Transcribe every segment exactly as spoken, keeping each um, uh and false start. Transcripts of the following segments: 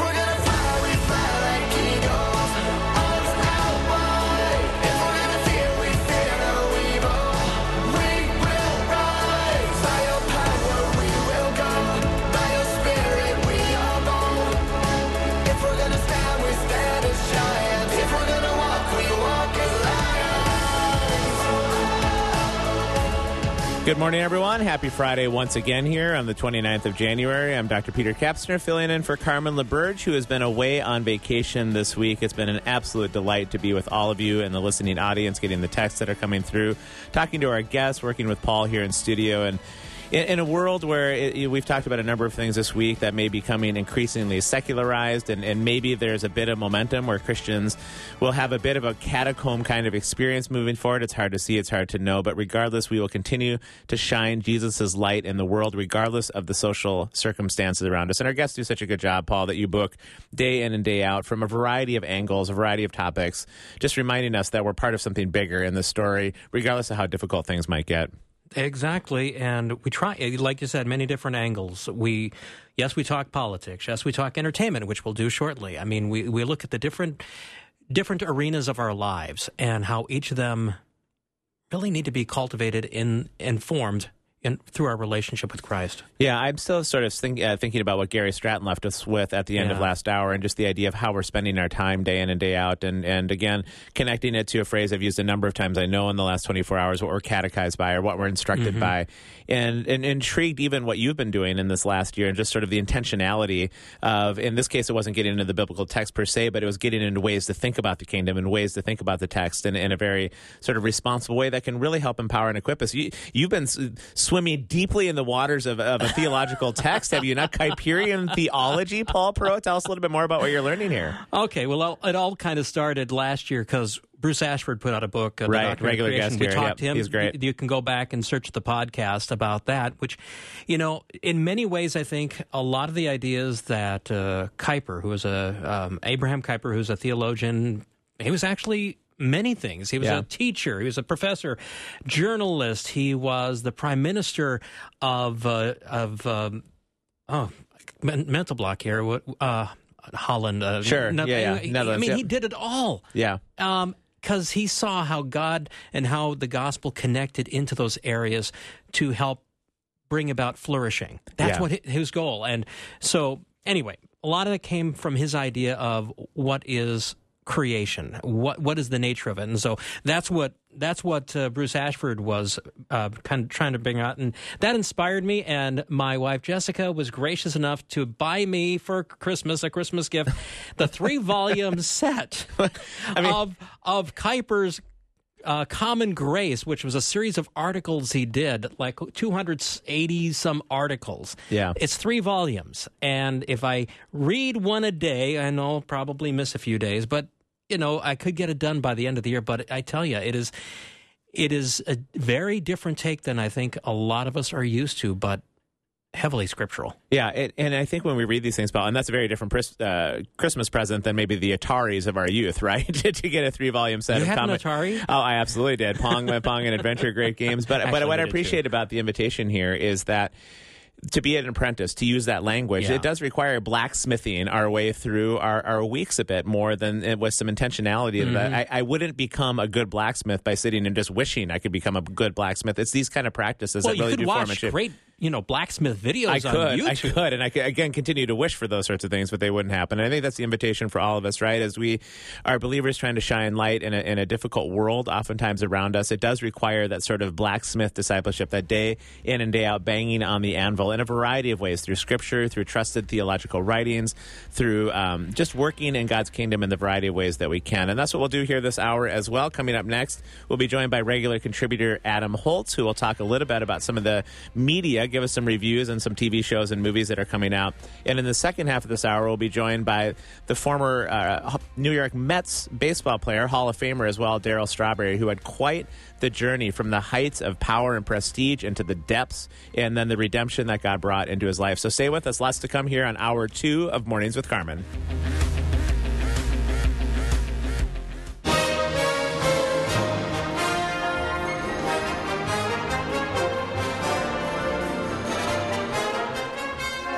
gonna fly, we fly like eagles. Arms out wide. If we're gonna fear, we fear no evil. We will rise. By your power, we will go. By your spirit, we are born. If we're gonna stand, we stand as giants. If we're gonna walk, we walk as lions. Good morning, everyone. Happy Friday once again here on the twenty-ninth of January. I'm Doctor Peter Kapsner, filling in for Carmen LaBerge, who has been away on vacation this week. It's been an absolute delight to be with all of you and the listening audience, getting the texts that are coming through, talking to our guests, working with Paul here in studio. And in a world where it, we've talked about a number of things this week that may be becoming increasingly secularized, and, and maybe there's a bit of momentum where Christians will have a bit of a catacomb kind of experience moving forward. It's hard to see. It's hard to know. But regardless, we will continue to shine Jesus' light in the world, regardless of the social circumstances around us. And our guests do such a good job, Paul, that you book day in and day out from a variety of angles, a variety of topics, just reminding us that we're part of something bigger in this story, regardless of how difficult things might get. Exactly, and we try, like you said, many different angles. We, yes, we talk politics. Yes, we talk entertainment, which we'll do shortly. I mean, we, we look at the different different arenas of our lives and how each of them really need to be cultivated in and formed in, through our relationship with Christ. Yeah, I'm still sort of think, uh, thinking about what Gary Stratton left us with at the end yeah. of last hour, and just the idea of how we're spending our time day in and day out. And, and again, connecting it to a phrase I've used a number of times, I know, in the last twenty-four hours, what we're catechized by or what we're instructed mm-hmm. by. And, and intrigued even what you've been doing in this last year, and just sort of the intentionality of, in this case, it wasn't getting into the biblical text per se, but it was getting into ways to think about the kingdom and ways to think about the text in, in a very sort of responsible way that can really help empower and equip us. You, you've been sw- Swimming deeply in the waters of, of a theological text, have you not? Kuyperian theology, Paul Perreault. Tell us a little bit more about what you're learning here. Okay, well, I'll, it all kind of started last year because Bruce Ashford put out a book. Uh, right, regular guest here. We talked yep, to him. He's great. You, you can go back and search the podcast about that, which, you know, in many ways, I think a lot of the ideas that uh, Kuyper, who is a, um, Abraham Kuyper, who's a theologian, he was actually... many things. He was yeah. a teacher. He was a professor, journalist. He was the prime minister of uh, of um, oh men- mental block here. What uh, Holland? Uh, sure. Ne- yeah. yeah. I mean, yeah. he did it all. Yeah. Um, because he saw how God and how the gospel connected into those areas to help bring about flourishing. That's yeah. what his goal. And so, anyway, a lot of it came from his idea of what is creation. What what is the nature of it? And so that's what that's what uh, Bruce Ashford was uh, kind of trying to bring out, and that inspired me. And my wife Jessica was gracious enough to buy me for Christmas, a Christmas gift, the three volume set I mean, of of Kuyper's uh, Common Grace, which was a series of articles he did, like two hundred eighty some articles. Yeah, it's three volumes, and if I read one a day, and I'll probably miss a few days, but. You know, I could get it done by the end of the year, but I tell you, it is it is a very different take than I think a lot of us are used to, but heavily scriptural. Yeah, it, and I think when we read these things, Paul, and that's a very different pres- uh, Christmas present than maybe the Ataris of our youth, right? to get a three-volume set you of comics. You had an Atari? Oh, I absolutely did. Pong, Pong, and Adventure, great games. But, but what I appreciate too. About the invitation here is that to be an apprentice, to use that language, yeah. it does require blacksmithing our way through our, our weeks a bit more than with some intentionality. Mm-hmm. I, I wouldn't become a good blacksmith by sitting and just wishing I could become a good blacksmith. It's these kind of practices well, that really do form a shape. Great- you know, blacksmith videos I could, on YouTube. I could, and I could, again, continue to wish for those sorts of things, but they wouldn't happen. And I think that's the invitation for all of us, right? As we are believers trying to shine light in a, in a difficult world, oftentimes around us, it does require that sort of blacksmith discipleship, that day in and day out banging on the anvil in a variety of ways, through scripture, through trusted theological writings, through um, just working in God's kingdom in the variety of ways that we can. And that's what we'll do here this hour as well. Coming up next, we'll be joined by regular contributor Adam Holz, who will talk a little bit about some of the media give us some reviews on some T V shows and movies that are coming out. And in the second half of this hour, we'll be joined by the former uh, New York Mets baseball player, Hall of Famer as well, Darryl Strawberry, who had quite the journey from the heights of power and prestige into the depths, and then the redemption that God brought into his life. So stay with us. Lots to come here on hour two of Mornings with Carmen.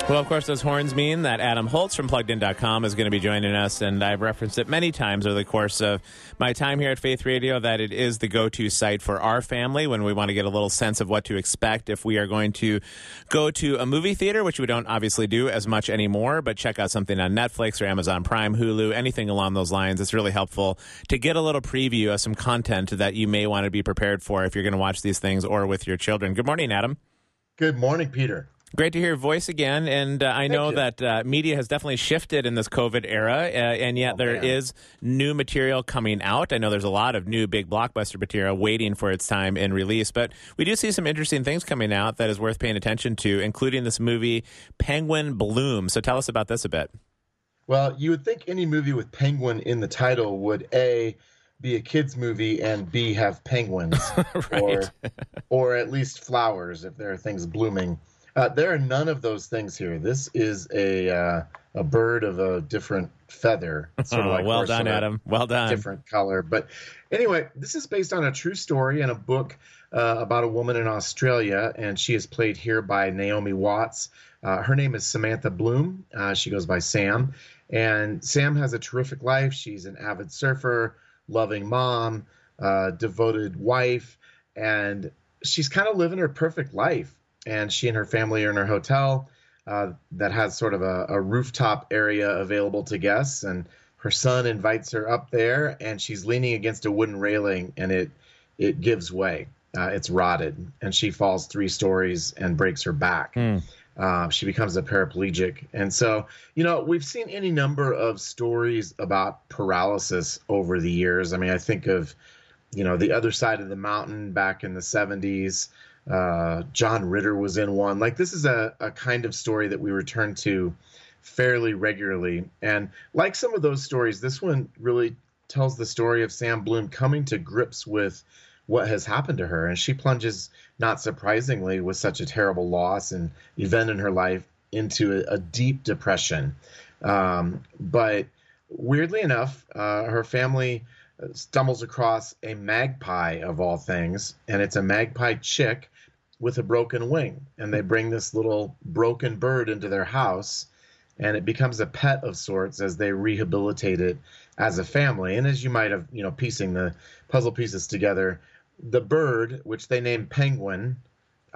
Well, of course, those horns mean that Adam Holz from Plugged In dot com is going to be joining us, and I've referenced it many times over the course of my time here at Faith Radio that it is the go-to site for our family when we want to get a little sense of what to expect if we are going to go to a movie theater, which we don't obviously do as much anymore, but check out something on Netflix or Amazon Prime, Hulu, anything along those lines. It's really helpful to get a little preview of some content that you may want to be prepared for if you're going to watch these things or with your children. Good morning, Adam. Good morning, Peter. Great to hear your voice again, and uh, I know that uh, media has definitely shifted in this COVID era, uh, and yet oh, there man. is new material coming out. I know there's a lot of new big blockbuster material waiting for its time in release, but we do see some interesting things coming out that is worth paying attention to, including this movie, Penguin Bloom. So tell us about this a bit. Well, you would think any movie with penguin in the title would, A, be a kid's movie, and B, have penguins, right. or, or at least flowers if there are things blooming. Uh, there are none of those things here. This is a uh, a bird of a different feather. Sort of like well done, sort of Adam. Well done. Different color. But anyway, this is based on a true story and a book uh, about a woman in Australia, and she is played here by Naomi Watts. Uh, her name is Samantha Bloom. Uh, she goes by Sam. And Sam has a terrific life. She's an avid surfer, loving mom, uh, devoted wife, and she's kind of living her perfect life. And she and her family are in her hotel uh, that has sort of a, a rooftop area available to guests. And her son invites her up there, and she's leaning against a wooden railing, and it it gives way. Uh, it's rotted, and she falls three stories and breaks her back. Mm. Uh, she becomes a paraplegic. And so, you know, we've seen any number of stories about paralysis over the years. I mean, I think of, you know, The Other Side of the Mountain back in the seventies. Uh, John Ritter was in one. Like, this is a, a kind of story that we return to fairly regularly. And like some of those stories, this one really tells the story of Sam Bloom coming to grips with what has happened to her. And she plunges, not surprisingly, with such a terrible loss and event in her life, into a, a deep depression. Um, but weirdly enough, uh, her family stumbles across a magpie of all things, and it's a magpie chick with a broken wing, and they bring this little broken bird into their house, and it becomes a pet of sorts as they rehabilitate it as a family. And as you might have, you know, piecing the puzzle pieces together, the bird, which they named Penguin,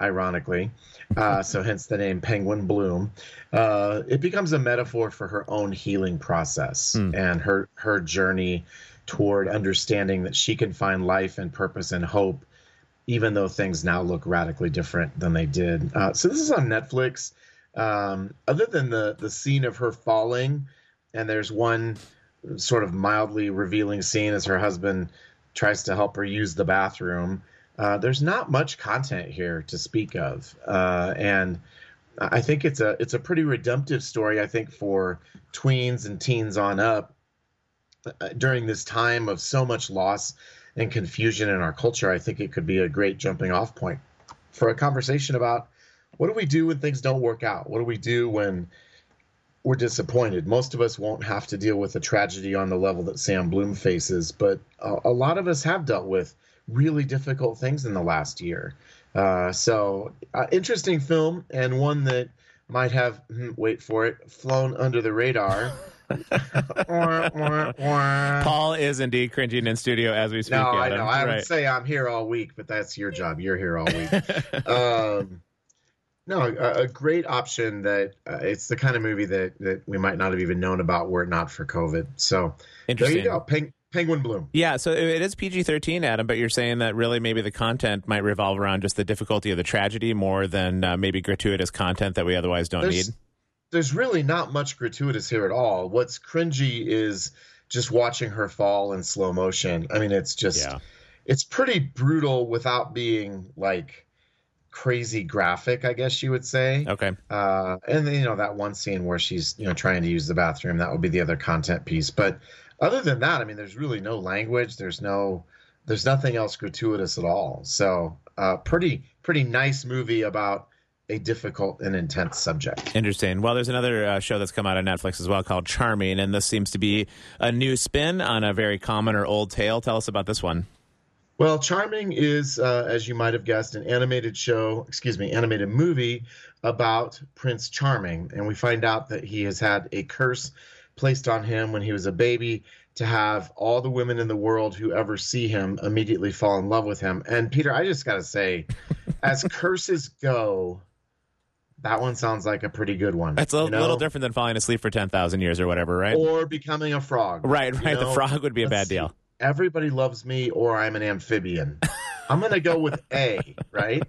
ironically, uh, so hence the name Penguin Bloom, uh, it becomes a metaphor for her own healing process mm. and her her journey toward understanding that she can find life and purpose and hope, even though things now look radically different than they did. Uh, so this is on Netflix. Um, other than the the scene of her falling, and there's one sort of mildly revealing scene as her husband tries to help her use the bathroom, uh, there's not much content here to speak of. Uh, and I think it's a it's a pretty redemptive story, I think, for tweens and teens on up during this time of so much loss and confusion in our culture. I think it could be a great jumping off point for a conversation about what do we do when things don't work out? What do we do when we're disappointed? Most of us won't have to deal with a tragedy on the level that Sam Bloom faces, but a, a lot of us have dealt with really difficult things in the last year. Uh, so uh, interesting film, and one that might have, wait for it, flown under the radar. Paul is indeed cringing in studio as we speak. No, I know. I right. would say I'm here all week, but that's your job. You're here all week. um, no, a, a great option that uh, it's the kind of movie that, that we might not have even known about were it not for COVID. So there you go. Peng- Penguin Bloom. Yeah, so it is P G thirteen, Adam, but you're saying that really maybe the content might revolve around just the difficulty of the tragedy more than uh, maybe gratuitous content that we otherwise don't There's- need. There's really not much gratuitous here at all. What's cringy is just watching her fall in slow motion. I mean, it's just, yeah. it's pretty brutal without being like crazy graphic, I guess you would say. Okay. Uh, and you know, that one scene where she's, you know, trying to use the bathroom, that would be the other content piece. But other than that, I mean, there's really no language. There's no, there's nothing else gratuitous at all. So uh, pretty, pretty nice movie about a difficult and intense subject. Interesting. Well, there's another uh, show that's come out on Netflix as well called Charming, and this seems to be a new spin on a very common or old tale. Tell us about this one. Well, Charming is, uh, as you might have guessed, an animated show, excuse me, animated movie about Prince Charming. And we find out that he has had a curse placed on him when he was a baby to have all the women in the world who ever see him immediately fall in love with him. And Peter, I just got to say, as curses go, that one sounds like a pretty good one. That's a little, you know? little different than falling asleep for ten thousand years or whatever, right? Or becoming a frog. Right, right. You know? The frog would be a Let's bad see. deal. Everybody loves me, or I'm an amphibian. I'm going to go with A, right?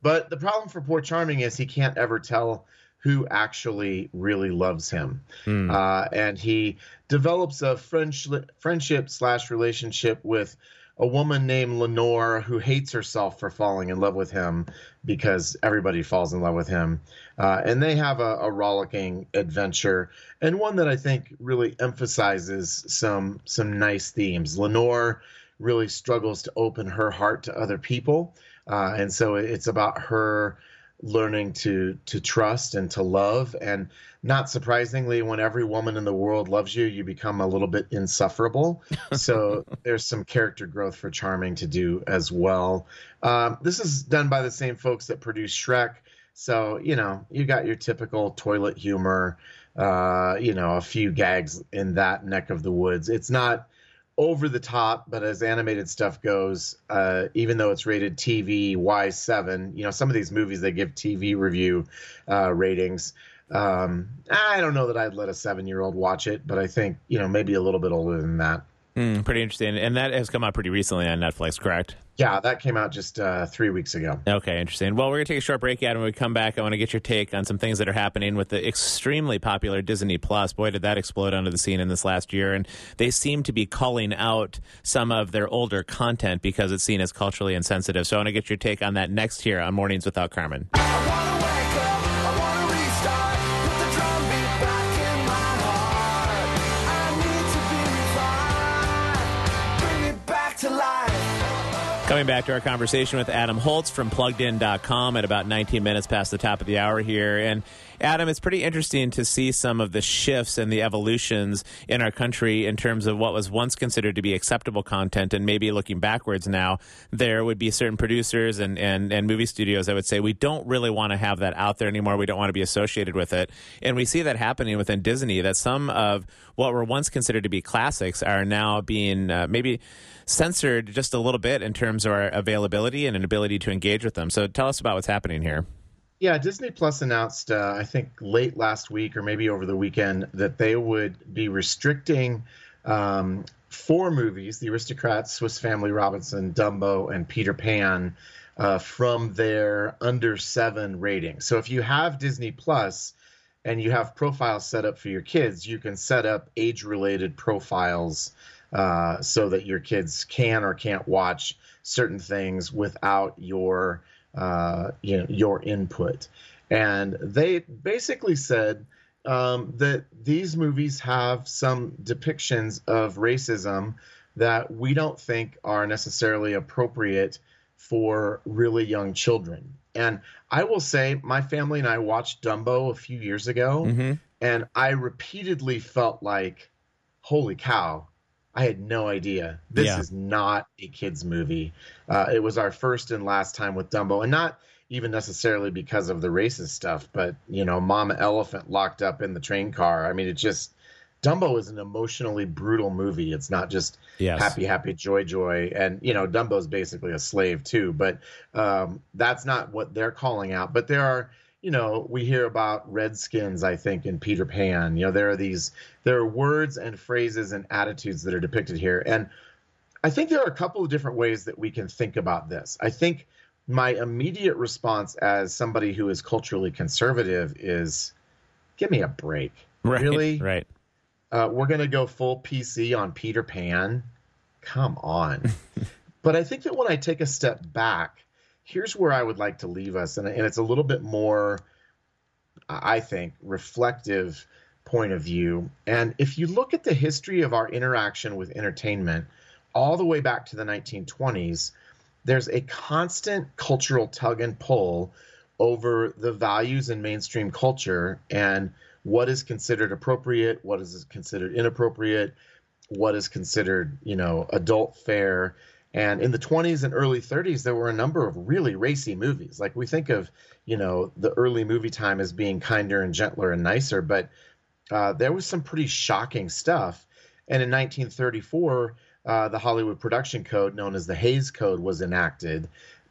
But the problem for poor Charming is he can't ever tell who actually really loves him. Mm. Uh, and he develops a French, friendship slash relationship with a woman named Lenore who hates herself for falling in love with him because everybody falls in love with him. Uh, and they have a, a rollicking adventure, and one that I think really emphasizes some some nice themes. Lenore really struggles to open her heart to other people. Uh, and so it's about her learning to to trust and to love. And not surprisingly, when every woman in the world loves you, you become a little bit insufferable. So there's some character growth for Charming to do as well. Um, this is done by the same folks that produced Shrek. So, you know, you got your typical toilet humor, uh, you know, a few gags in that neck of the woods. It's not over the top, but as animated stuff goes, uh, even though it's rated T V Y seven, you know, some of these movies they give T V review uh, ratings. Um, I don't know that I'd let a seven-year-old watch it, but I think, you know, maybe a little bit older than that. Mm, pretty interesting. And that has come out pretty recently on Netflix, correct? Yeah, that came out just uh, three weeks ago. Okay, interesting. Well, we're going to take a short break, Adam. When we come back, I want to get your take on some things that are happening with the extremely popular Disney plus. Boy, did that explode onto the scene in this last year. And they seem to be calling out some of their older content because it's seen as culturally insensitive. So I want to get your take on that next here on Mornings Without Carmen. I want to wake up. I want to restart. Put the drum beat back in my heart. I need to be revived. Bring it back to life. Coming back to our conversation with Adam Holz from Plugged In dot com at about nineteen minutes past the top of the hour here. And Adam, it's pretty interesting to see some of the shifts and the evolutions in our country in terms of what was once considered to be acceptable content. And maybe looking backwards now, there would be certain producers and, and, and movie studios that would say, we don't really want to have that out there anymore. We don't want to be associated with it. And we see that happening within Disney, that some of what were once considered to be classics are now being uh, maybe censored just a little bit in terms of our availability and an ability to engage with them. So tell us about what's happening here. Yeah, Disney Plus announced, uh, I think, late last week or maybe over the weekend that they would be restricting um, four movies, The Aristocats, Swiss Family Robinson, Dumbo, and Peter Pan, uh, from their under seven rating. So if you have Disney Plus and you have profiles set up for your kids, you can set up age-related profiles Uh, so that your kids can or can't watch certain things without your, uh, you know, your input. And they basically said um, that these movies have some depictions of racism that we don't think are necessarily appropriate for really young children. And I will say my family and I watched Dumbo a few years ago, mm-hmm. and I repeatedly felt like, holy cow, I had no idea. This yeah. is not a kid's movie. Uh, it was our first and last time with Dumbo, and not even necessarily because of the racist stuff, but, you know, Mama Elephant locked up in the train car. I mean, it just, Dumbo is an emotionally brutal movie. It's not just yes. happy, happy, joy, joy. And, you know, Dumbo's basically a slave too, but um, that's not what they're calling out. But there are, you know, we hear about Redskins, I think, in Peter Pan. You know, there are these, there are words and phrases and attitudes that are depicted here. And I think there are a couple of different ways that we can think about this. I think my immediate response as somebody who is culturally conservative is, give me a break. Right, really? Right. Uh, we're going to go full P C on Peter Pan? Come on. But I think that when I take a step back here's where I would like to leave us. And, and it's a little bit more, I think, reflective point of view. And if you look at the history of our interaction with entertainment all the way back to the nineteen twenties, there's a constant cultural tug and pull over the values in mainstream culture and what is considered appropriate, what is considered inappropriate, what is considered, you know, adult fare. And in the twenties and early thirties, there were a number of really racy movies. Like, we think of, you know, the early movie time as being kinder and gentler and nicer, but uh, there was some pretty shocking stuff. And in nineteen thirty-four, uh, the Hollywood Production Code, known as the Hays Code, was enacted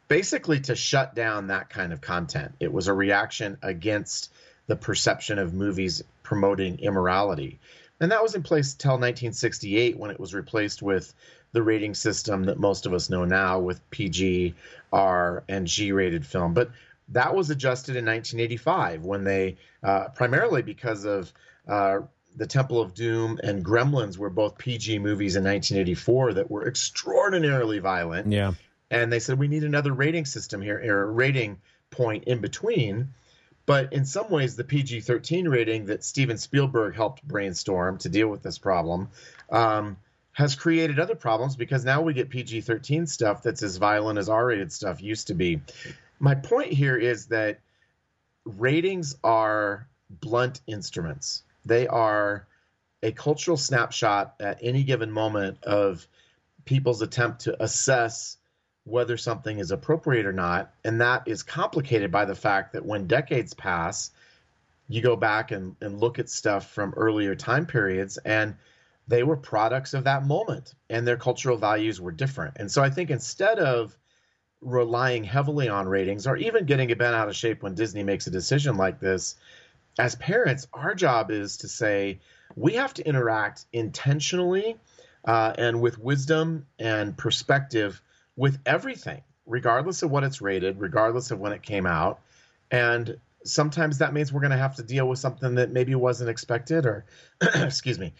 basically to shut down that kind of content. It was a reaction against the perception of movies promoting immorality. And that was in place until nineteen sixty-eight, when it was replaced with the rating system that most of us know now, with P G, R, and G-rated film. But that was adjusted in nineteen eighty-five, when they, uh, primarily because of uh, The Temple of Doom and Gremlins were both P G movies in nineteen eighty-four that were extraordinarily violent. Yeah. And they said, we need another rating system here, or a rating point in between. But in some ways, the P G thirteen rating that Steven Spielberg helped brainstorm to deal with this problem um, has created other problems, because now we get P G thirteen stuff that's as violent as R-rated stuff used to be. My point here is that ratings are blunt instruments. They are a cultural snapshot at any given moment of people's attempt to assess whether something is appropriate or not. And that is complicated by the fact that when decades pass, you go back and, and look at stuff from earlier time periods, and they were products of that moment, and their cultural values were different. And so I think instead of relying heavily on ratings, or even getting a bent out of shape when Disney makes a decision like this, as parents, our job is to say, we have to interact intentionally uh, and with wisdom and perspective with everything, regardless of what it's rated, regardless of when it came out. And sometimes that means we're going to have to deal with something that maybe wasn't expected, or excuse me,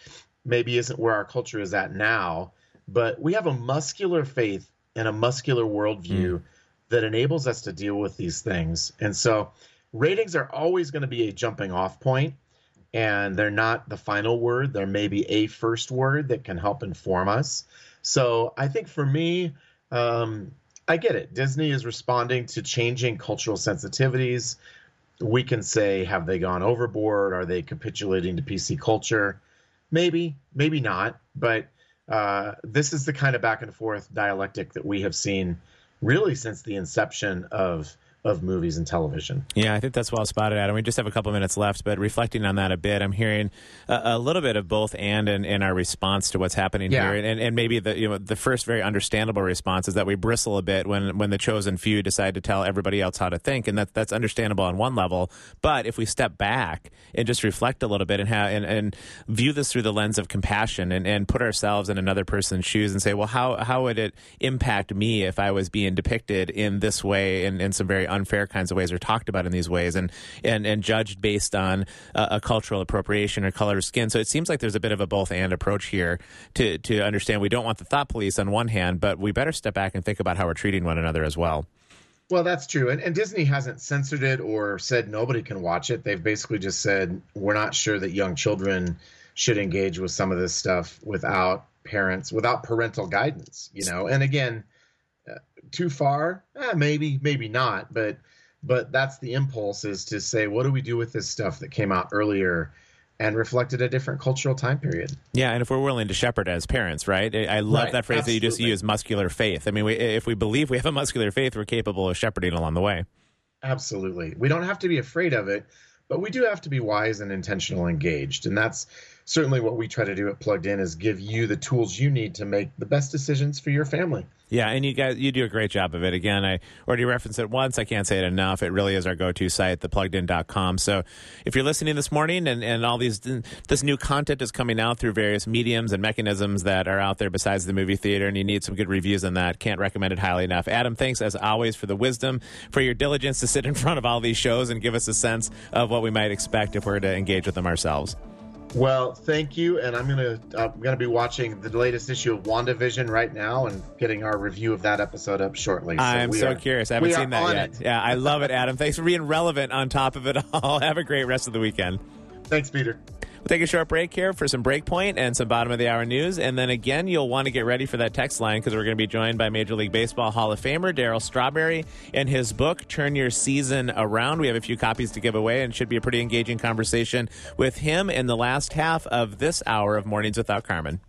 maybe isn't where our culture is at now. But we have a muscular faith and a muscular worldview mm. that enables us to deal with these things. And so ratings are always going to be a jumping off point, and they're not the final word. There may be a first word that can help inform us. So I think for me, Um, I get it. Disney is responding to changing cultural sensitivities. We can say, have they gone overboard? Are they capitulating to P C culture? Maybe, maybe not. But uh, this is the kind of back and forth dialectic that we have seen really since the inception of of movies and television. Yeah, I think that's well spotted, Adam. We just have a couple minutes left, but reflecting on that a bit, I'm hearing a, a little bit of both and in, in our response to what's happening yeah. here. And, and maybe the you know the first very understandable response is that we bristle a bit when, when the chosen few decide to tell everybody else how to think, and that that's understandable on one level. But if we step back and just reflect a little bit and how and, and view this through the lens of compassion and, and put ourselves in another person's shoes and say, well, how, how would it impact me if I was being depicted in this way and in, in some very unfair kinds of ways, are talked about in these ways, and and and judged based on uh, a cultural appropriation or color of skin. So it seems like there's a bit of a both and approach here to to understand we don't want the thought police on one hand, but we better step back and think about how we're treating one another as well. Well, that's true. And, and Disney hasn't censored it or said nobody can watch it. They've basically just said, we're not sure that young children should engage with some of this stuff without parents, without parental guidance, you know? And again, too far? Eh, maybe, maybe not. But but that's the impulse, is to say, what do we do with this stuff that came out earlier and reflected a different cultural time period? Yeah, and if we're willing to shepherd as parents, right? I love right, that phrase absolutely. That you just used, muscular faith. I mean, we, if we believe we have a muscular faith, we're capable of shepherding along the way. Absolutely. We don't have to be afraid of it, but we do have to be wise and intentional and engaged. And that's certainly what we try to do at Plugged In, is give you the tools you need to make the best decisions for your family. Yeah, and you guys, you do a great job of it. Again, I already referenced it once. I can't say it enough. It really is our go-to site, the plugged in dot com. So if you're listening this morning and, and all these this new content is coming out through various mediums and mechanisms that are out there besides the movie theater, and you need some good reviews on that, can't recommend it highly enough. Adam, thanks as always for the wisdom, for your diligence to sit in front of all these shows and give us a sense of what we might expect if we're to engage with them ourselves. Well, thank you, and I'm gonna I'm gonna be watching the latest issue of WandaVision right now and getting our review of that episode up shortly. So I'm so are, curious. I haven't seen that yet. It. Yeah, I love it, Adam. Thanks for being relevant on top of it all. Have a great rest of the weekend. Thanks, Peter. We'll take a short break here for some Breakpoint and some bottom of the hour news. And then again, you'll want to get ready for that text line because we're going to be joined by Major League Baseball Hall of Famer Darryl Strawberry and his book, Turn Your Season Around. We have a few copies to give away and should be a pretty engaging conversation with him in the last half of this hour of Mornings Without Carmen.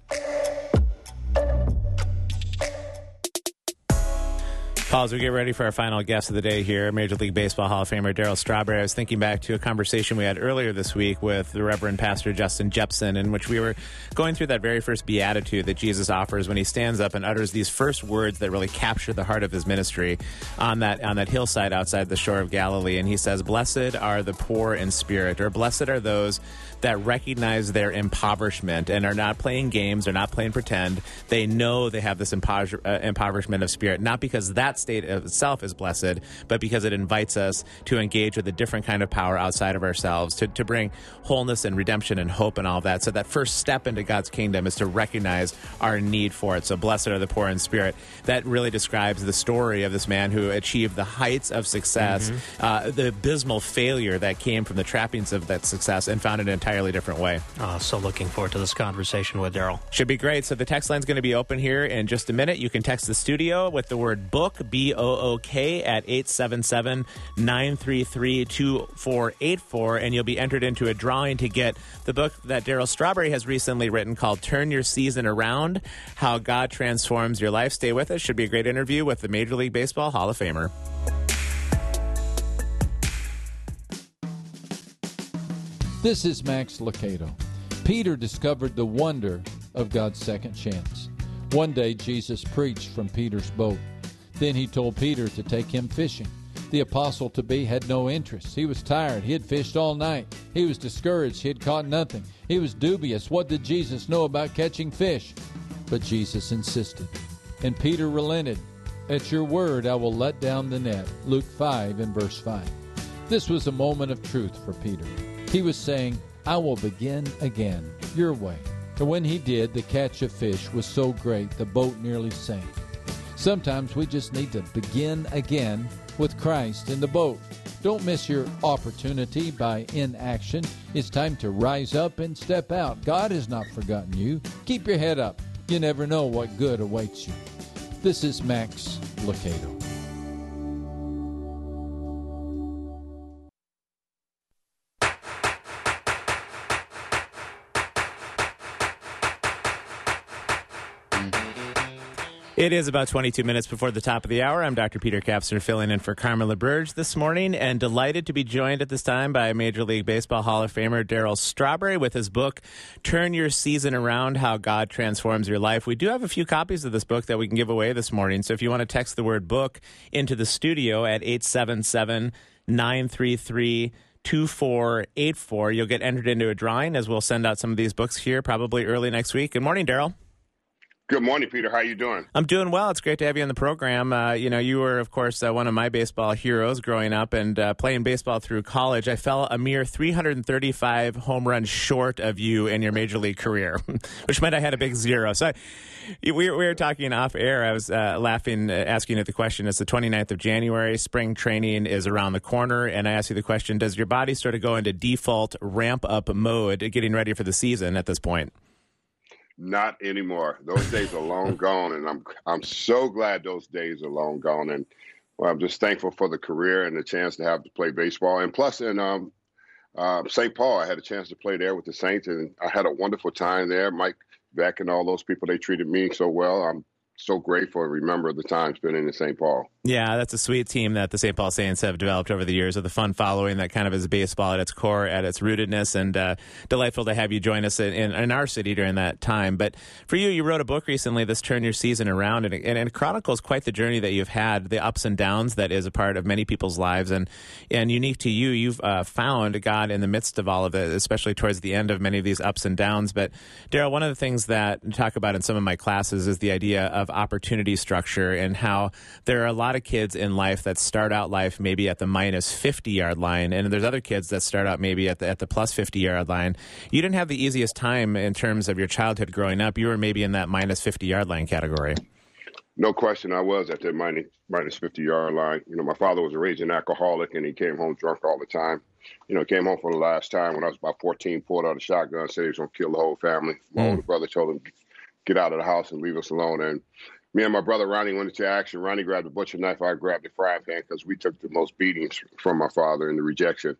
Paul, as we get ready for our final guest of the day here, Major League Baseball Hall of Famer Darryl Strawberry, I was thinking back to a conversation we had earlier this week with the Reverend Pastor Justin Jepson, in which we were going through that very first beatitude that Jesus offers when he stands up and utters these first words that really capture the heart of his ministry on that on that hillside outside the shore of Galilee. And he says, "Blessed are the poor in spirit," or "Blessed are those that recognize their impoverishment and are not playing games, are not playing pretend. They know they have this impover- uh, impoverishment of spirit, not because that's state of itself is blessed, but because it invites us to engage with a different kind of power outside of ourselves to, to bring wholeness and redemption and hope and all of that." So that first step into God's kingdom is to recognize our need for it. So blessed are the poor in spirit. That really describes the story of this man who achieved the heights of success, mm-hmm. uh, the abysmal failure that came from the trappings of that success, and found an entirely different way. Oh, so looking forward to this conversation with Darryl. Should be great. So the text line's going to be open here in just a minute. You can text the studio with the word book, B O O K, at eight seven seven, nine three three, two four eight four, and you'll be entered into a drawing to get the book that Darryl Strawberry has recently written called Turn Your Season Around, How God Transforms Your Life. Stay with us. Should be a great interview with the Major League Baseball Hall of Famer. This is Max Licato. Peter discovered the wonder of God's second chance. One day, Jesus preached from Peter's boat. Then he told Peter to take him fishing. The apostle-to-be had no interest. He was tired. He had fished all night. He was discouraged. He had caught nothing. He was dubious. What did Jesus know about catching fish? But Jesus insisted. And Peter relented. "At your word, I will let down the net." Luke five and verse five. This was a moment of truth for Peter. He was saying, "I will begin again, your way." And when he did, the catch of fish was so great, the boat nearly sank. Sometimes we just need to begin again with Christ in the boat. Don't miss your opportunity by inaction. It's time to rise up and step out. God has not forgotten you. Keep your head up. You never know what good awaits you. This is Max Licato. It is about twenty-two minutes before the top of the hour. I'm Doctor Peter Kapsner, filling in for Carmen LaBerge this morning, and delighted to be joined at this time by Major League Baseball Hall of Famer Darryl Strawberry with his book, Turn Your Season Around, How God Transforms Your Life. We do have a few copies of this book that we can give away this morning, so if you want to text the word book into the studio at eight seven seven, nine three three, two four eight four, you'll get entered into a drawing as we'll send out some of these books here probably early next week. Good morning, Darryl. Good morning, Peter. How are you doing? I'm doing well. It's great to have you on the program. Uh, you know, you were, of course, uh, one of my baseball heroes growing up and uh, playing baseball through college. I fell a mere three hundred thirty-five home runs short of you in your major league career, which meant I had a big zero. So I, we, we were talking off air. I was uh, laughing, uh, asking you the question. It's the twenty-ninth of January. Spring training is around the corner. And I asked you the question, does your body sort of go into default ramp-up mode getting ready for the season at this point? Not anymore. Those days are long gone, and I'm I'm so glad those days are long gone. And well, I'm just thankful for the career and the chance to have to play baseball. And plus, in um, uh, Saint Paul, I had a chance to play there with the Saints, and I had a wonderful time there. Mike Beck and all those people, they treated me so well. I'm so grateful to remember the time spent in Saint Paul. Yeah, that's a sweet team that the Saint Paul Saints have developed over the years, with a fun following that kind of is baseball at its core, at its rootedness, and uh, delightful to have you join us in, in, in our city during that time. But for you, you wrote a book recently, this Turn Your Season Around, and, and, and it chronicles quite the journey that you've had, the ups and downs that is a part of many people's lives, and, and unique to you, you've uh, found God in the midst of all of it, especially towards the end of many of these ups and downs. But Darryl, one of the things that I talk about in some of my classes is the idea of opportunity structure and how there are a lot of kids in life that start out life maybe at the minus fifty-yard line, and there's other kids that start out maybe at the, at the plus fifty-yard line. You didn't have the easiest time in terms of your childhood growing up. You were maybe in that minus fifty-yard line category. No question, I was at that minus, minus fifty-yard line. You know, my father was a raging alcoholic, and he came home drunk all the time. You know, came home for the last time when I was about fourteen, pulled out a shotgun, said he was going to kill the whole family. My mm. older brother told him, get out of the house and leave us alone. And me and my brother Ronnie went into action. Ronnie grabbed a butcher knife. I grabbed a frying pan because we took the most beatings from my father and the rejection.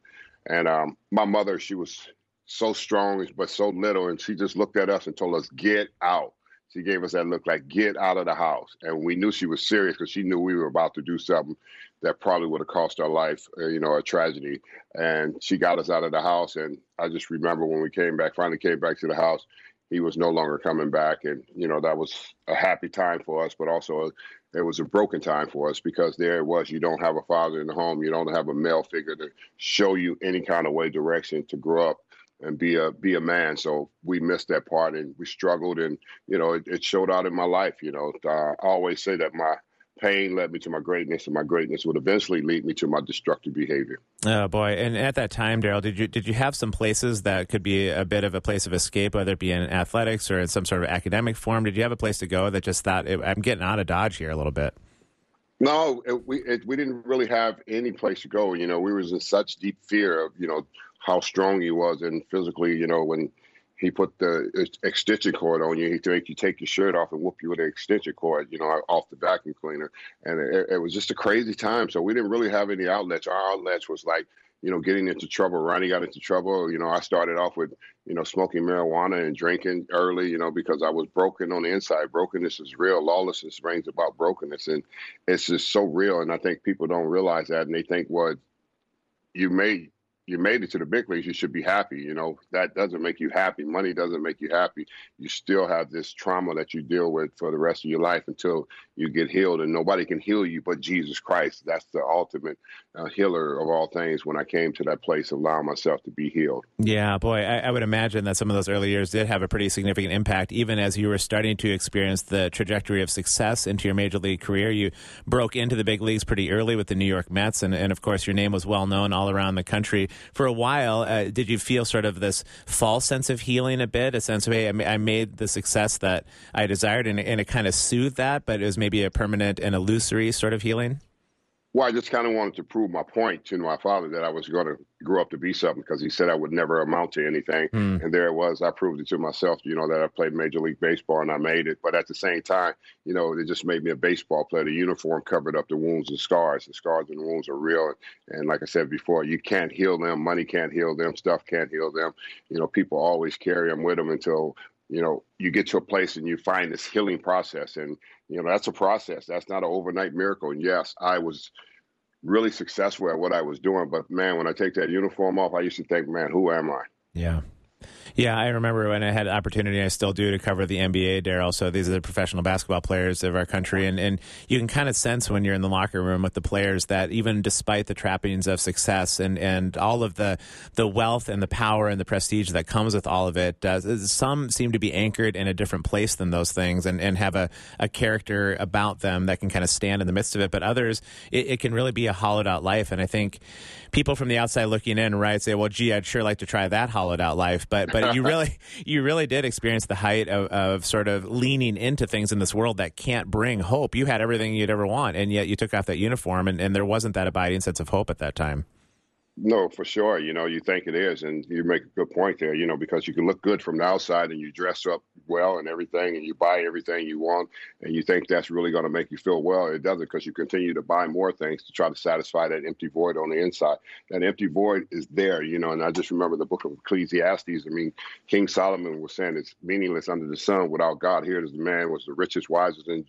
And um, my mother, she was so strong but so little, and she just looked at us and told us, get out. She gave us that look like, get out of the house. And we knew she was serious because she knew we were about to do something that probably would have cost our life, you know, a tragedy. And she got us out of the house. And I just remember when we came back, finally came back to the house, he was no longer coming back. And, you know, that was a happy time for us, but also a, it was a broken time for us because there it was. You don't have a father in the home. You don't have a male figure to show you any kind of way, direction to grow up and be a be a man. So we missed that part and we struggled, and you know it, it showed out in my life. You know, I always say that my pain led me to my greatness, and my greatness would eventually lead me to my destructive behavior. Oh boy! And at that time, Darryl, did you did you have some places that could be a bit of a place of escape, whether it be in athletics or in some sort of academic form? Did you have a place to go that just thought, I'm getting out of Dodge here a little bit? No, it, we it, we didn't really have any place to go. You know, we was in such deep fear of you know. how strong he was, and physically, you know, when he put the extension cord on you, he'd make you take your shirt off and whoop you with an extension cord, you know, off the vacuum cleaner. And it, it was just a crazy time. So we didn't really have any outlets. Our outlets was like, you know, getting into trouble. Ronnie got into trouble. You know, I started off with, you know, smoking marijuana and drinking early, you know, because I was broken on the inside. Brokenness is real. Lawlessness brings about brokenness. And it's just so real. And I think people don't realize that. And they think, well, you may... you made it to the big leagues, you should be happy. You know, that doesn't make you happy. Money doesn't make you happy. You still have this trauma that you deal with for the rest of your life until you get healed, and nobody can heal you but Jesus Christ. That's the ultimate uh, healer of all things. When I came to that place, allowing myself to be healed. Yeah, boy, I, I would imagine that some of those early years did have a pretty significant impact, even as you were starting to experience the trajectory of success into your major league career. You broke into the big leagues pretty early with the New York Mets, and, and of course, your name was well known all around the country. For a while, uh, did you feel sort of this false sense of healing a bit, a sense of, hey, I made the success that I desired, and, and it kind of soothed that, but it was maybe a permanent and illusory sort of healing? Well, I just kind of wanted to prove my point to my father that I was going to grow up to be something, because he said I would never amount to anything. Mm. And there it was. I proved it to myself, you know, that I played Major League Baseball and I made it. But at the same time, you know, it just made me a baseball player. The uniform covered up the wounds and scars. The scars and the wounds are real. And like I said before, you can't heal them. Money can't heal them. Stuff can't heal them. You know, people always carry them with them until, you know, you get to a place and you find this healing process. And, you know, that's a process. That's not an overnight miracle. And yes, I was really successful at what I was doing. But man, when I take that uniform off, I used to think, man, who am I? Yeah. Yeah, I remember when I had the opportunity, I still do, to cover the N B A, Darryl. So these are the professional basketball players of our country. And, and you can kind of sense when you're in the locker room with the players that even despite the trappings of success and, and all of the, the wealth and the power and the prestige that comes with all of it, uh, some seem to be anchored in a different place than those things and, and have a, a character about them that can kind of stand in the midst of it. But others, it, it can really be a hollowed-out life. And I think people from the outside looking in, right, say, well, gee, I'd sure like to try that hollowed-out life. But, but you really, you really did experience the height of, of sort of leaning into things in this world that can't bring hope. You had everything you'd ever want, and yet you took off that uniform, and, and there wasn't that abiding sense of hope at that time. No, for sure. You know, you think it is, and you make a good point there, you know, because you can look good from the outside and you dress up well and everything and you buy everything you want and you think that's really going to make you feel well. It doesn't, because you continue to buy more things to try to satisfy that empty void on the inside. That empty void is there, you know, and I just remember the book of Ecclesiastes. I mean, King Solomon was saying it's meaningless under the sun without God. Here is the man was the richest, wisest, and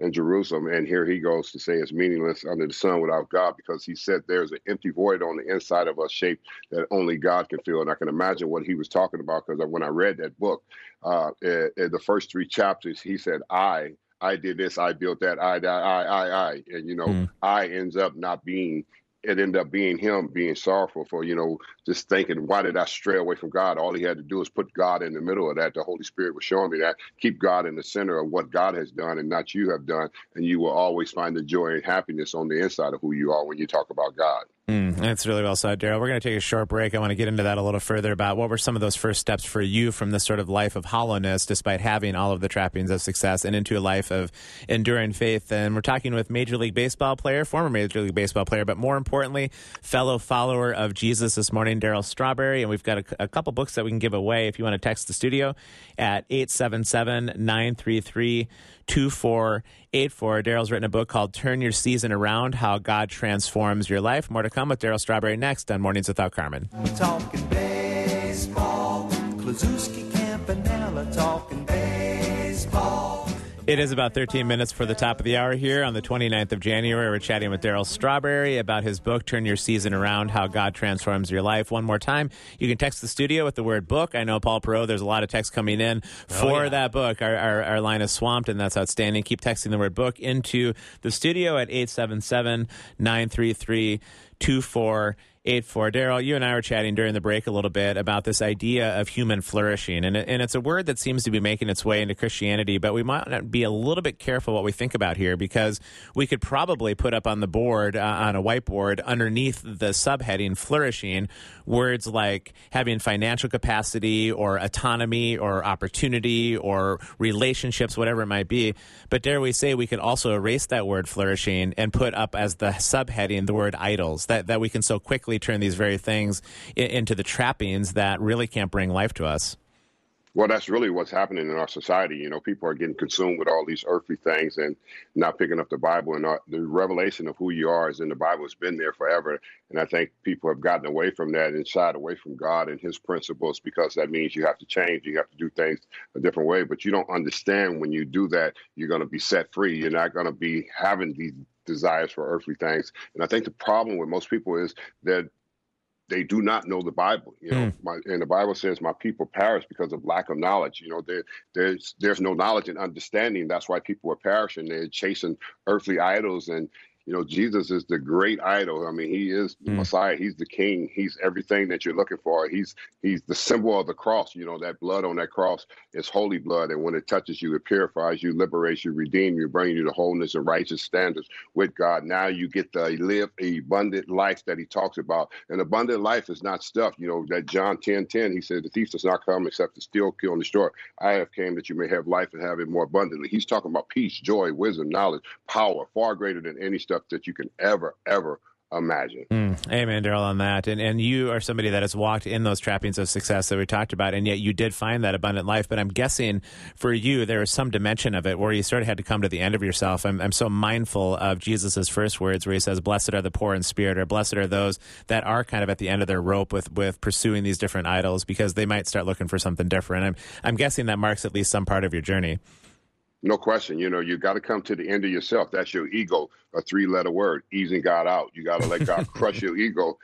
in Jerusalem, and here he goes to say it's meaningless under the sun without God, because he said there's an empty void on the inside of us shaped that only God can fill. And I can imagine what he was talking about, because when I read that book, uh, in, in the first three chapters, he said, I, I did this, I built that, I, I, I, I, I. And, you know, mm. I ends up not being it ended up being him being sorrowful for, you know, just thinking, why did I stray away from God? All he had to do is put God in the middle of that. The Holy Spirit was showing me that. Keep God in the center of what God has done and not you have done. And you will always find the joy and happiness on the inside of who you are when you talk about God. Mm, that's really well said, Darryl. We're going to take a short break. I want to get into that a little further about what were some of those first steps for you from this sort of life of hollowness, despite having all of the trappings of success, and into a life of enduring faith. And we're talking with Major League Baseball player, former Major League Baseball player, but more importantly, fellow follower of Jesus this morning, Darryl Strawberry. And we've got a, a couple books that we can give away if you want to text the studio at eight seven seven, nine three three, two four eight four. Daryl's written a book called Turn Your Season Around, How God Transforms Your Life. More to come with Darryl Strawberry next on Mornings Without Carmen. Talking baseball, Klazuski, Campanella, talking baseball. It is about thirteen minutes for the top of the hour here on the twenty-ninth of January. We're chatting with Darryl Strawberry about his book, Turn Your Season Around, How God Transforms Your Life. One more time, you can text the studio with the word book. I know, Paul Perreault, there's a lot of text coming in for oh, yeah. that book. Our, our, our line is swamped, and that's outstanding. Keep texting the word book into the studio at eight seven seven, nine three three, two four eight four. Darryl, you and I were chatting during the break a little bit about this idea of human flourishing, and, it, and it's a word that seems to be making its way into Christianity, but we might be a little bit careful what we think about here, because we could probably put up on the board, uh, on a whiteboard, underneath the subheading flourishing, words like having financial capacity or autonomy or opportunity or relationships, whatever it might be. But dare we say we could also erase that word flourishing and put up as the subheading the word idols, that, that we can so quickly turn these very things into the trappings that really can't bring life to us. Well, that's really what's happening in our society. You know, people are getting consumed with all these earthly things and not picking up the Bible. And the revelation of who you are is in the Bible. It's been there forever. And I think people have gotten away from that and shied away from God and his principles, because that means you have to change. You have to do things a different way. But you don't understand when you do that, you're going to be set free. You're not going to be having these desires for earthly things. And I think the problem with most people is that they do not know the Bible. You know, mm. my, and the Bible says my people perish because of lack of knowledge. You know, there, there's there's no knowledge and understanding. That's why people are perishing. They're chasing earthly idols. And, you know, Jesus is the great idol. I mean, he is the mm. Messiah. He's the king. He's everything that you're looking for. He's he's the symbol of the cross. You know, that blood on that cross is holy blood. And when it touches you, it purifies you, liberates you, redeems you, brings you to wholeness and righteous standards with God. Now you get to live an abundant life that he talks about. And abundant life is not stuff. You know, that John ten ten, he said, the thief does not come except to steal, kill, and destroy. I have came that you may have life and have it more abundantly. He's talking about peace, joy, wisdom, knowledge, power, far greater than any stuff that you can ever, ever imagine. Mm, amen, Darryl, on that. And and you are somebody that has walked in those trappings of success that we talked about, and yet you did find that abundant life. But I'm guessing for you, there was some dimension of it where you sort of had to come to the end of yourself. I'm, I'm so mindful of Jesus's first words where he says, blessed are the poor in spirit, or blessed are those that are kind of at the end of their rope with, with pursuing these different idols, because they might start looking for something different. I'm, I'm guessing that marks at least some part of your journey. No question. You know, you got to come to the end of yourself. That's your ego, a three-letter word, easing God out. You got to let God crush your ego.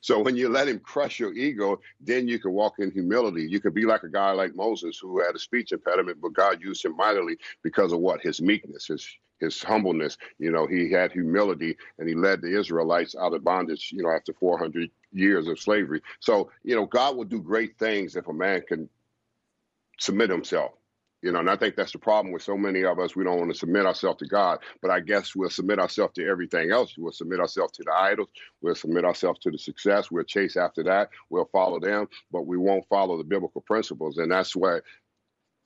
So when you let him crush your ego, then you can walk in humility. You can be like a guy like Moses, who had a speech impediment, but God used him mightily because of what? His meekness, his his humbleness. You know, he had humility, and he led the Israelites out of bondage, you know, after four hundred years of slavery. So, you know, God will do great things if a man can submit himself. You know, and I think that's the problem with so many of us. We don't want to submit ourselves to God, but I guess we'll submit ourselves to everything else. We'll submit ourselves to the idols. We'll submit ourselves to the success. We'll chase after that. We'll follow them, but we won't follow the biblical principles. And that's where,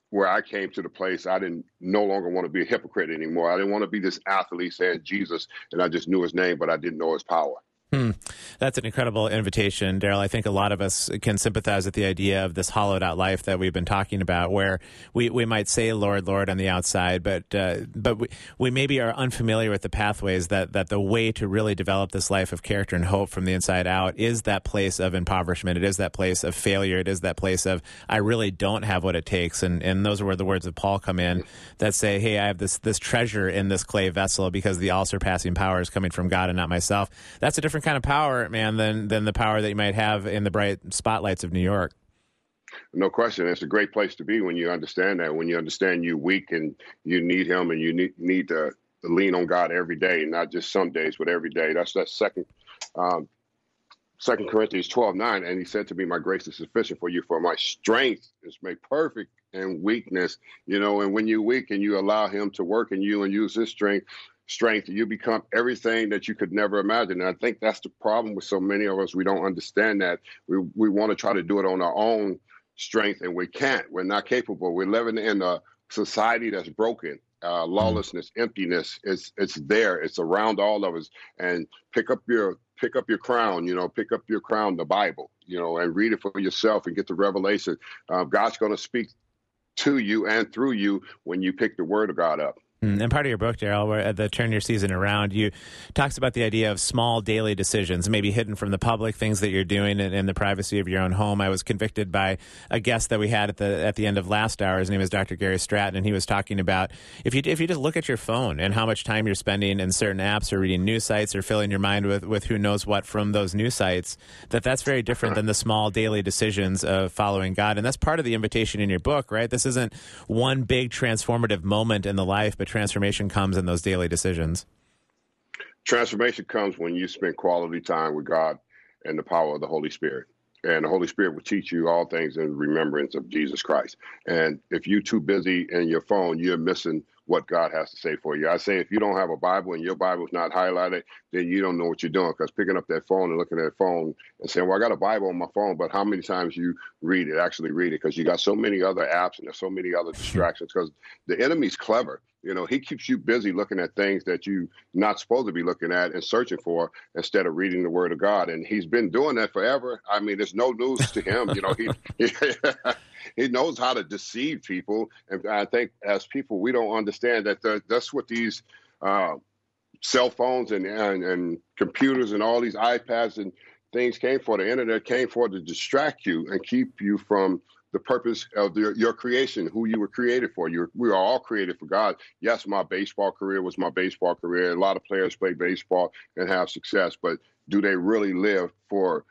where I came to the place I didn't no longer want to be a hypocrite anymore. I didn't want to be this athlete saying Jesus, and I just knew his name, but I didn't know his power. Hmm. That's an incredible invitation, Darryl. I think a lot of us can sympathize with the idea of this hollowed out life that we've been talking about, where we, we might say, Lord, Lord, on the outside, but uh, but we, we maybe are unfamiliar with the pathways that, that the way to really develop this life of character and hope from the inside out is that place of impoverishment. It is that place of failure. It is that place of, I really don't have what it takes. And, and those are where the words of Paul come in that say, hey, I have this, this treasure in this clay vessel because the all-surpassing power is coming from God and not myself. That's a different kind of power, man, than than the power that you might have in the bright spotlights of New York. No question. It's a great place to be when you understand that, when you understand you're weak and you need him and you need, need to to lean on God every day, not just some days, but every day. That's that second, um, Second Corinthians twelve nine, and he said to me, "My grace is sufficient for you, for my strength is made perfect in weakness." You know, and when you're weak and you allow Him to work in you and use His strength, strength, you become everything that you could never imagine. And I think that's the problem with so many of us. We don't understand that. We we want to try to do it on our own strength, and we can't. We're not capable. We're living in a society that's broken. Uh, lawlessness, emptiness. It's it's there. It's around all of us. And pick up your. Pick up your crown, you know, pick up your crown, the Bible, you know, and read it for yourself and get the revelation. Uh, God's going to speak to you and through you when you pick the Word of God up. And part of your book, Darryl, where the Turn Your Season Around, you talks about the idea of small daily decisions, maybe hidden from the public, things that you're doing in, in the privacy of your own home. I was convicted by a guest that we had at the at the end of last hour. His name is Doctor Gary Stratton, and he was talking about if you if you just look at your phone and how much time you're spending in certain apps or reading news sites or filling your mind with, with who knows what from those news sites, that that's very different than the small daily decisions of following God. And that's part of the invitation in your book, right? This isn't one big transformative moment in the life, but transformation comes in those daily decisions. Transformation comes when you spend quality time with God and the power of the Holy Spirit. And the Holy Spirit will teach you all things in remembrance of Jesus Christ. And if you're too busy in your phone, you're missing what God has to say for you. I say if you don't have a Bible and your Bible's not highlighted, then you don't know what you're doing, because picking up that phone and looking at that phone and saying, well, I got a Bible on my phone, but how many times you read it, actually read it, because you got so many other apps and there's so many other distractions, because the enemy's clever. You know, he keeps you busy looking at things that you're not supposed to be looking at and searching for instead of reading the Word of God. And he's been doing that forever. I mean, there's no news to him. You know, he he knows how to deceive people. And I think as people, we don't understand that the, that's what these uh, cell phones and, and, and computers and all these iPads and things came for. The internet came for to distract you and keep you from the purpose of your, your creation, who you were created for. You're, we are all created for God. Yes, my baseball career was my baseball career. A lot of players play baseball and have success, but do they really live for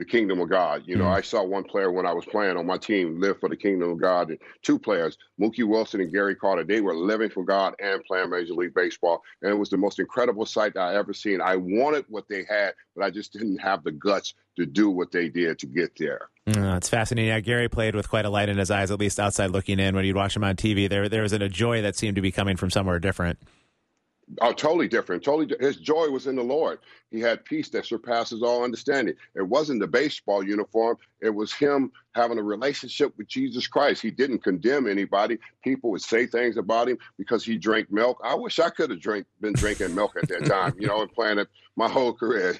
the kingdom of God? You know, I saw one player when I was playing on my team live for the kingdom of God. And two players, Mookie Wilson and Gary Carter, they were living for God and playing Major League Baseball. And it was the most incredible sight I ever seen. I wanted what they had, but I just didn't have the guts to do what they did to get there. Oh, it's fascinating. Yeah, Gary played with quite a light in his eyes, at least outside looking in. When you'd watch him on T V, there there was a joy that seemed to be coming from somewhere different. Oh, totally different. Totally. His joy was in the Lord. He had peace that surpasses all understanding. It wasn't the baseball uniform. It was him having a relationship with Jesus Christ. He didn't condemn anybody. People would say things about him because he drank milk. I wish I could have drink, been drinking milk at that time, you know, and playing it my whole career.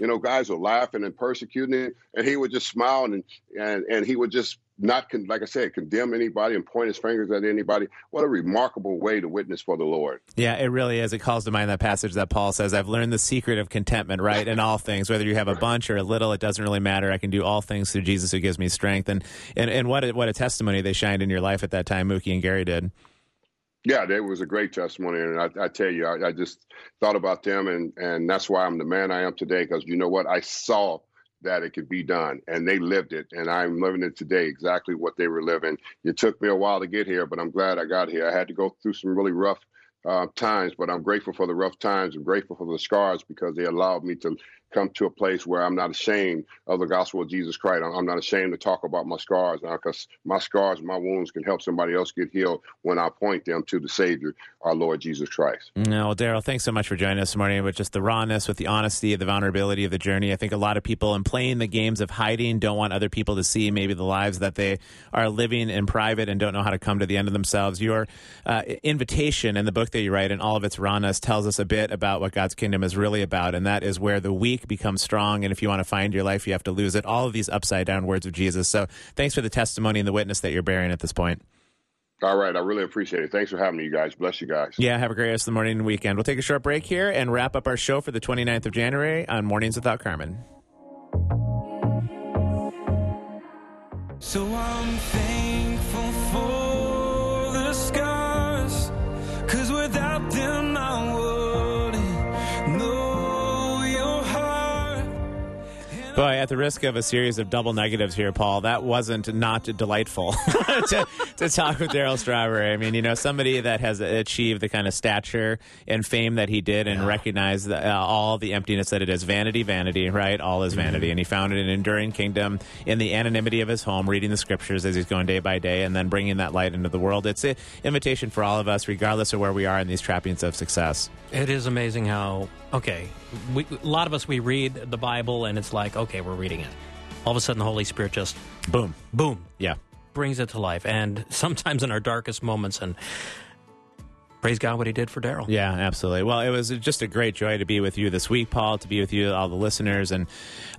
You know, guys were laughing and persecuting him, and he would just smile, and and, and he would just not, con- like I said, condemn anybody and point his fingers at anybody. What a remarkable way to witness for the Lord. Yeah, it really is. It calls to mind that passage that Paul says, I've learned the secret of contentment, right, in all things. Whether you have a bunch or a little, it doesn't really matter. I can do all things through Jesus who gives me strength. And and, and what, a, what a testimony they shined in your life at that time, Mookie and Gary did. Yeah, that was a great testimony. And I, I tell you, I, I just thought about them, and, and that's why I'm the man I am today, because you know what? I saw that it could be done, and they lived it, and I'm living it today, exactly what they were living. It took me a while to get here, but I'm glad I got here. I had to go through some really rough uh, times, but I'm grateful for the rough times. I'm grateful for the scars, because they allowed me to come to a place where I'm not ashamed of the gospel of Jesus Christ. I'm not ashamed to talk about my scars, because my scars, my wounds can help somebody else get healed when I point them to the Savior, our Lord Jesus Christ. No, well, Darryl, thanks so much for joining us this morning with just the rawness, with the honesty, the vulnerability of the journey. I think a lot of people in playing the games of hiding don't want other people to see maybe the lives that they are living in private and don't know how to come to the end of themselves. Your uh, invitation in the book that you write and all of its rawness tells us a bit about what God's kingdom is really about, and that is where the weak become strong, and if you want to find your life, you have to lose it. All of these upside down words of Jesus. So thanks for the testimony and the witness that you're bearing at this point. All right. I really appreciate it. Thanks for having me, you guys. Bless you guys. Yeah, have a great rest of the morning and weekend. We'll take a short break here and wrap up our show for the twenty-ninth of January on Mornings Without Carmen. So I'm thankful for the scars, because without them I would. Boy, at the risk of a series of double negatives here, Paul, that wasn't not delightful to, to talk with Darryl Strawberry. I mean, you know, somebody that has achieved the kind of stature and fame that he did and yeah. recognized the, uh, all the emptiness that it is. Vanity, vanity, right? All is vanity. Mm-hmm. And he found an enduring kingdom in the anonymity of his home, reading the scriptures as he's going day by day and then bringing that light into the world. It's an invitation for all of us, regardless of where we are in these trappings of success. It is amazing how, okay, we, a lot of us, we read the Bible and it's like, okay, we're reading it. All of a sudden, the Holy Spirit just, boom, boom, yeah, brings it to life. And sometimes in our darkest moments, and praise God what he did for Darryl. Yeah, absolutely. Well, it was just a great joy to be with you this week, Paul, to be with you, all the listeners, and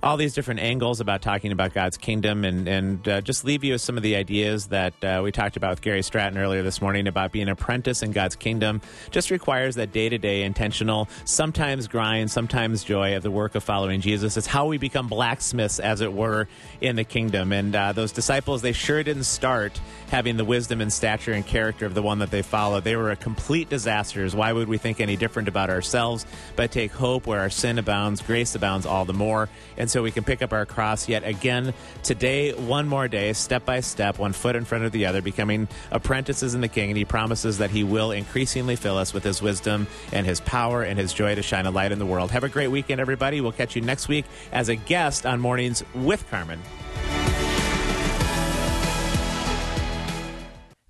all these different angles about talking about God's kingdom, and, and uh, just leave you with some of the ideas that uh, we talked about with Gary Stratton earlier this morning about being an apprentice in God's kingdom. Just requires that day-to-day intentional, sometimes grind, sometimes joy of the work of following Jesus. It's how we become blacksmiths, as it were, in the kingdom. And uh, those disciples, they sure didn't start having the wisdom and stature and character of the one that they followed. They were a complete disasters. Why would we think any different about ourselves? But take hope where our sin abounds, grace abounds all the more. And so we can pick up our cross yet again today, one more day, step by step, one foot in front of the other, becoming apprentices in the King. And he promises that he will increasingly fill us with his wisdom and his power and his joy to shine a light in the world. Have a great weekend, everybody. We'll catch you next week as a guest on Mornings with Carmen.